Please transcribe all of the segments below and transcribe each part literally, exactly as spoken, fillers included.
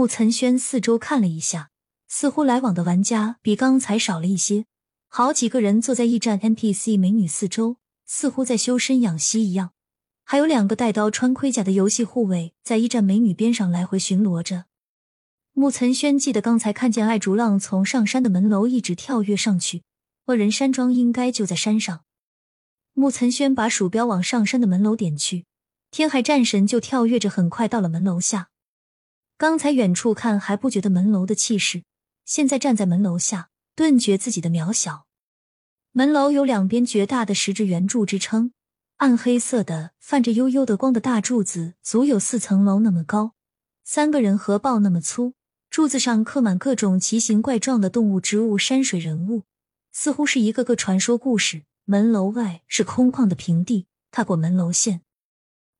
穆岑轩四周看了一下，似乎来往的玩家比刚才少了一些，好几个人坐在驿站 N P C 美女四周，似乎在修身养息一样。还有两个带刀穿盔甲的游戏护卫在驿站美女边上来回巡逻着。穆岑轩记得刚才看见艾竹浪从上山的门楼一直跳跃上去，恶人山庄应该就在山上。穆岑轩把鼠标往上山的门楼点去，天海战神就跳跃着很快到了门楼下。刚才远处看还不觉得门楼的气势，现在站在门楼下，顿觉自己的渺小。门楼有两边绝大的石质圆柱支撑，暗黑色的泛着幽幽的光的大柱子足有四层楼那么高，三个人合抱那么粗，柱子上刻满各种奇形怪状的动物植物山水人物，似乎是一个个传说故事。门楼外是空旷的平地，踏过门楼线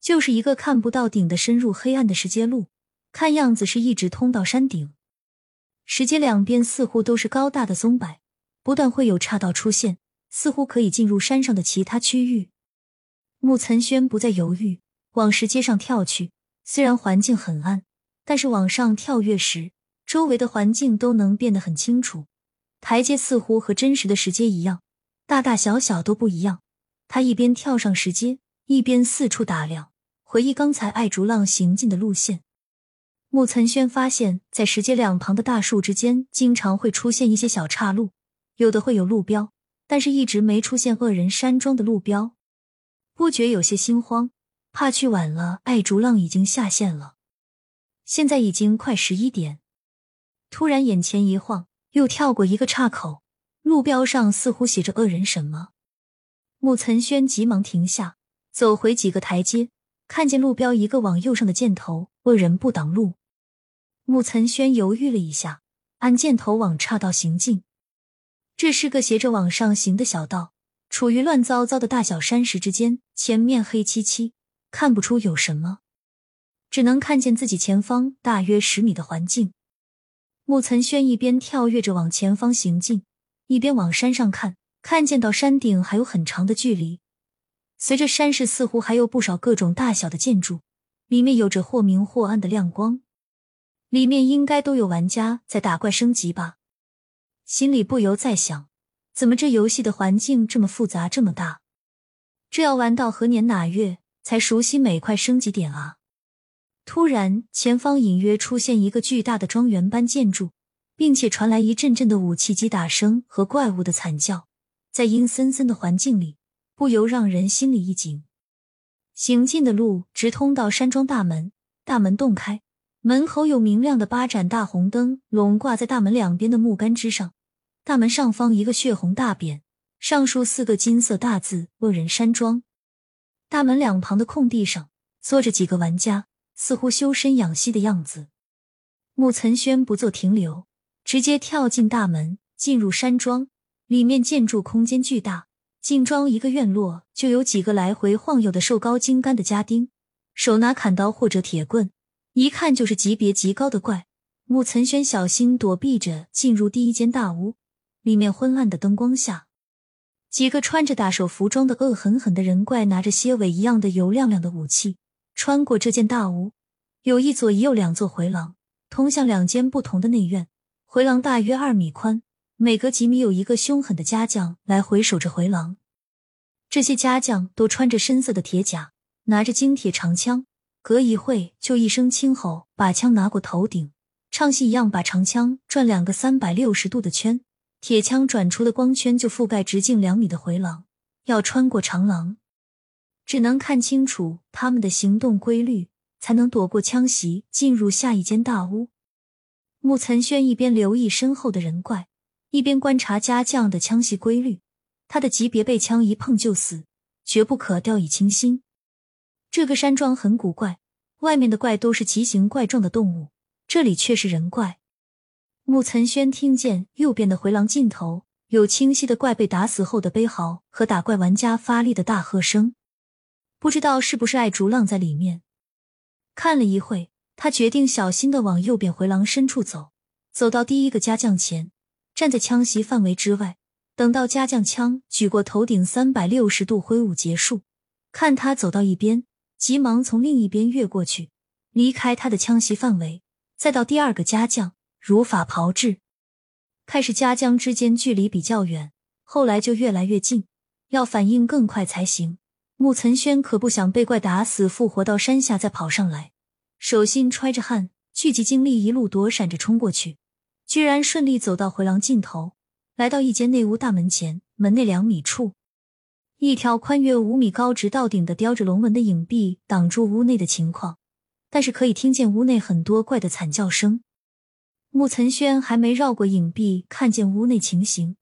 就是一个看不到顶的深入黑暗的石阶路，看样子是一直通到山顶。石阶两边似乎都是高大的松柏，不断会有岔道出现，似乎可以进入山上的其他区域。穆岑轩不再犹豫，往石阶上跳去。虽然环境很暗，但是往上跳跃时，周围的环境都能变得很清楚。台阶似乎和真实的石阶一样，大大小小都不一样。他一边跳上石阶，一边四处打量，回忆刚才艾竹浪行进的路线。穆岑轩发现，在石阶两旁的大树之间，经常会出现一些小岔路，有的会有路标，但是一直没出现恶人山庄的路标。不觉有些心慌，怕去晚了，艾竹浪已经下线了。现在已经快十一点。突然眼前一晃，又跳过一个岔口，路标上似乎写着恶人什么。穆岑轩急忙停下，走回几个台阶，看见路标一个往右上的箭头，恶人不挡路。穆岑轩犹豫了一下，按箭头往岔道行进。这是个斜着往上行的小道，处于乱糟糟的大小山石之间，前面黑漆漆，看不出有什么，只能看见自己前方大约十米的环境。穆岑轩一边跳跃着往前方行进，一边往山上看，看见到山顶还有很长的距离。随着山势似乎还有不少各种大小的建筑，里面有着或明或暗的亮光，里面应该都有玩家在打怪升级吧。心里不由在想，怎么这游戏的环境这么复杂这么大？这要玩到何年哪月才熟悉每块升级点啊？突然，前方隐约出现一个巨大的庄园般建筑，并且传来一阵阵的武器击打声和怪物的惨叫，在阴森森的环境里，不由让人心里一紧。行进的路直通到山庄大门，大门洞开，门口有明亮的八盏大红灯笼挂在大门两边的木杆之上。大门上方一个血红大匾，上书四个金色大字“恶人山庄”。大门两旁的空地上坐着几个玩家，似乎修身养息的样子。穆岑轩不做停留，直接跳进大门，进入山庄。里面建筑空间巨大，进庄一个院落就有几个来回晃悠的瘦高精干的家丁，手拿砍刀或者铁棍，一看就是级别极高的怪。穆岑轩小心躲避着，进入第一间大屋。里面昏暗的灯光下，几个穿着打手服装的恶狠狠的人怪拿着蝎尾一样的油亮亮的武器，穿过这间大屋。有一左一右两座回廊，通向两间不同的内院，回廊大约二米宽，每隔几米有一个凶狠的家将来回守着回廊。这些家将都穿着深色的铁甲，拿着精铁长枪，隔一会就一声轻吼，把枪拿过头顶，唱戏一样把长枪转两个三百六十度的圈，铁枪转出的光圈就覆盖直径两米的回廊，要穿过长廊，只能看清楚他们的行动规律，才能躲过枪袭，进入下一间大屋。穆岑轩一边留意身后的人怪，一边观察家将的枪袭规律。他的级别被枪一碰就死，绝不可掉以轻心。这个山庄很古怪，外面的怪都是奇形怪状的动物，这里却是人怪。穆岑轩听见右边的回廊尽头有清晰的怪被打死后的悲嚎和打怪玩家发力的大喝声，不知道是不是艾竹浪在里面。看了一会，他决定小心地往右边回廊深处走，走到第一个家将前，站在枪袭范围之外，等到家将枪举过头顶三百六十度挥舞结束，看他走到一边，急忙从另一边越过去，离开他的枪袭范围，再到第二个家将，如法炮制。开始家将之间距离比较远，后来就越来越近，要反应更快才行。穆岑轩可不想被怪打死，复活到山下再跑上来，手心揣着汗，聚集精力一路躲闪着冲过去，居然顺利走到回廊尽头，来到一间内屋大门前，门内两米处，一条宽约五米高直到顶的雕着龙纹的影壁挡住屋内的情况，但是可以听见屋内很多怪的惨叫声。穆岑轩还没绕过影壁看见屋内情形，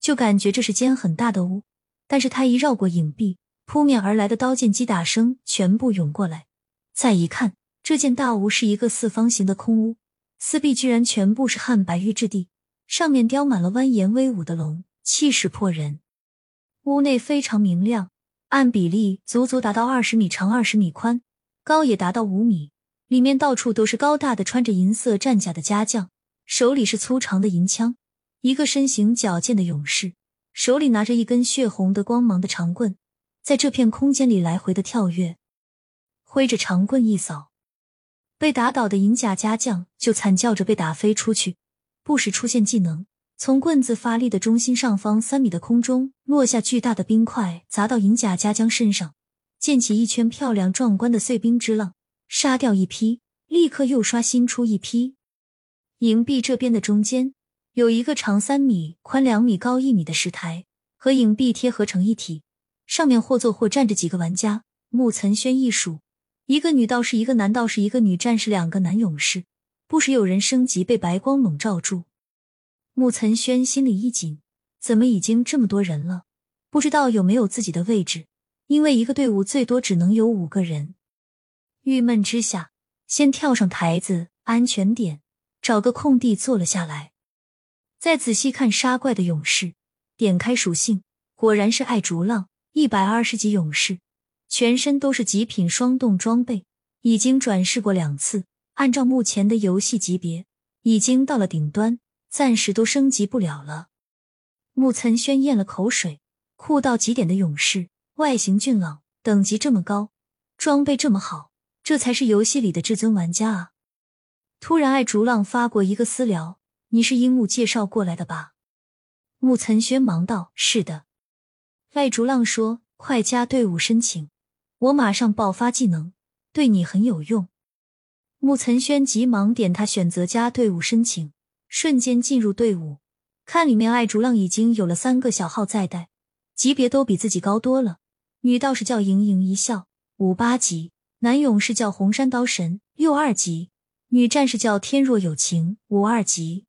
就感觉这是间很大的屋，但是他一绕过影壁，扑面而来的刀剑击打声全部涌过来，再一看，这间大屋是一个四方形的空屋，四壁居然全部是汉白玉质地，上面雕满了蜿蜒威武的龙，气势迫人。屋内非常明亮，按比例足足达到二十米长二十米宽，高也达到五米，里面到处都是高大的穿着银色战甲的家将，手里是粗长的银枪，一个身形矫健的勇士手里拿着一根血红的光芒的长棍，在这片空间里来回的跳跃，挥着长棍一扫，被打倒的银甲家将就惨叫着被打飞出去，不时出现技能，从棍子发力的中心上方三米的空中落下巨大的冰块，砸到银甲家将身上，溅起一圈漂亮壮观的碎冰之浪，杀掉一批立刻又刷新出一批。营壁这边的中间有一个长三米宽两米高一米的石台，和营壁贴合成一体，上面或坐或站着几个玩家，穆岑轩一数，一个女道士一个男道士一个女战士两个男勇士，不时有人升级被白光笼罩住。穆岑轩心里一紧，怎么已经这么多人了，不知道有没有自己的位置，因为一个队伍最多只能有五个人。郁闷之下，先跳上台子，安全点，找个空地坐了下来。再仔细看杀怪的勇士，点开属性，果然是爱逐浪一百二十级勇士，全身都是极品双动装备，已经转世过两次，按照目前的游戏级别，已经到了顶端。暂时都升级不了了。穆岑轩咽了口水，酷到极点的勇士，外形俊朗，等级这么高，装备这么好，这才是游戏里的至尊玩家啊。突然爱逐浪发过一个私聊，你是樱木介绍过来的吧？穆岑轩忙道，是的。爱逐浪说，快加队伍申请，我马上爆发技能，对你很有用。穆岑轩急忙点他选择加队伍申请，瞬间进入队伍，看里面爱逐浪已经有了三个小号在带，级别都比自己高多了。女道士叫盈盈一笑，五八级；男勇士叫红山刀神，六二级；女战士叫天若有情，五二级。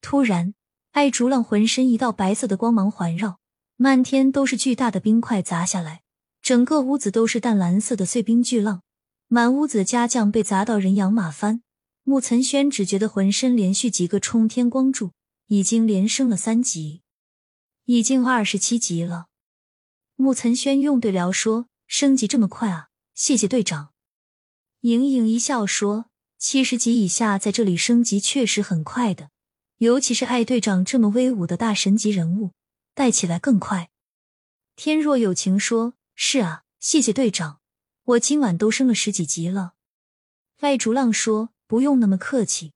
突然，爱逐浪浑身一道白色的光芒环绕，漫天都是巨大的冰块砸下来，整个屋子都是淡蓝色的碎冰巨浪，满屋子的家将被砸到人仰马翻。穆岑轩只觉得浑身连续几个冲天光柱，已经连升了三级，已经二十七级了。穆岑轩用对聊说，升级这么快啊，谢谢队长。盈盈一笑说，七十级以下在这里升级确实很快的，尤其是艾队长这么威武的大神级人物，带起来更快。天若有情说，是啊，谢谢队长，我今晚都升了十几级了。艾竹浪说，不用那么客气，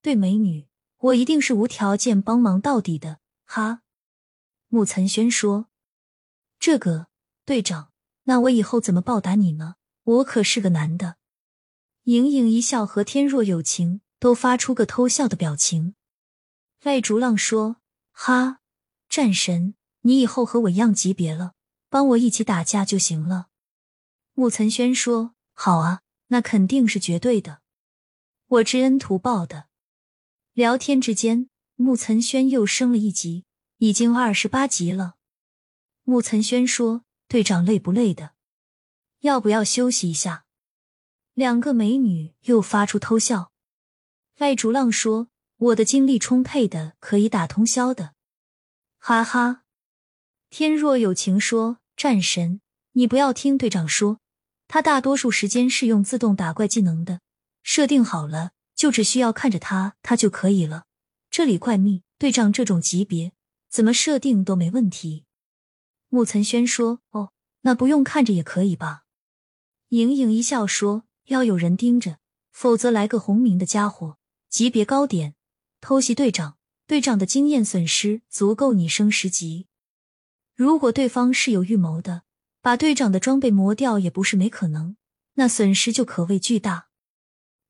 对美女，我一定是无条件帮忙到底的，哈。穆岑轩说，这个，队长，那我以后怎么报答你呢？我可是个男的。盈盈一笑和天若有情都发出个偷笑的表情。赖竹浪说，哈，战神，你以后和我一样级别了，帮我一起打架就行了。穆岑轩说，好啊，那肯定是绝对的。我知恩图报的。聊天之间，穆岑轩又升了一级，已经二十八级了。穆岑轩说，队长累不累的？要不要休息一下？两个美女又发出偷笑。赖竹浪说，我的精力充沛的，可以打通宵的。哈哈。天若有情说，战神，你不要听队长说，他大多数时间是用自动打怪技能的。设定好了，就只需要看着他他就可以了。这里怪秘，队长这种级别怎么设定都没问题。穆岑轩说，哦，那不用看着也可以吧。盈盈一笑说，要有人盯着，否则来个红名的家伙，级别高点，偷袭队长，队长的经验损失足够你升十级。如果对方是有预谋的，把队长的装备磨掉也不是没可能，那损失就可谓巨大。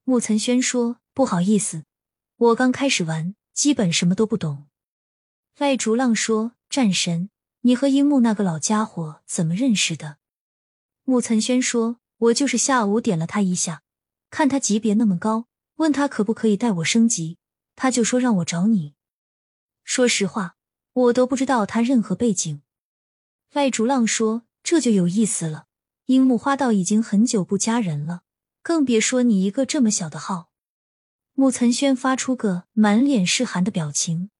穆岑轩说，不好意思，我刚开始玩，基本什么都不懂。赖竹浪说，战神，你和樱木那个老家伙怎么认识的？穆岑轩说，我就是下午点了他一下，看他级别那么高，问他可不可以带我升级，他就说让我找你。说实话，我都不知道他任何背景。赖竹浪说，这就有意思了，樱木花道已经很久不加人了，更别说你一个这么小的号。穆岑轩发出个满脸是寒的表情。